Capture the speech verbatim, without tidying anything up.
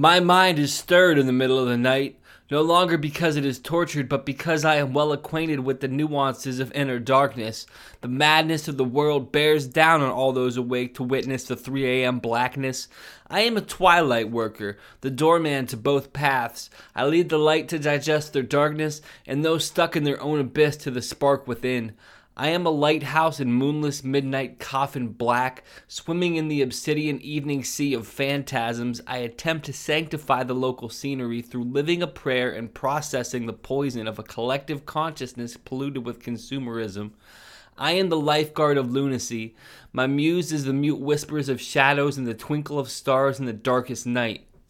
My mind is stirred in the middle of the night, no longer because it is tortured, but because I am well acquainted with the nuances of inner darkness. The madness of the world bears down on all those awake to witness the three a.m. blackness. I am a twilight worker, the doorman to both paths. I lead the light to digest their darkness, and those stuck in their own abyss to the spark within. I am a lighthouse in moonless midnight coffin black, swimming in the obsidian evening sea of phantasms. I attempt to sanctify the local scenery through living a prayer and processing the poison of a collective consciousness polluted with consumerism. I am the lifeguard of lunacy. My muse is the mute whispers of shadows and the twinkle of stars in the darkest night.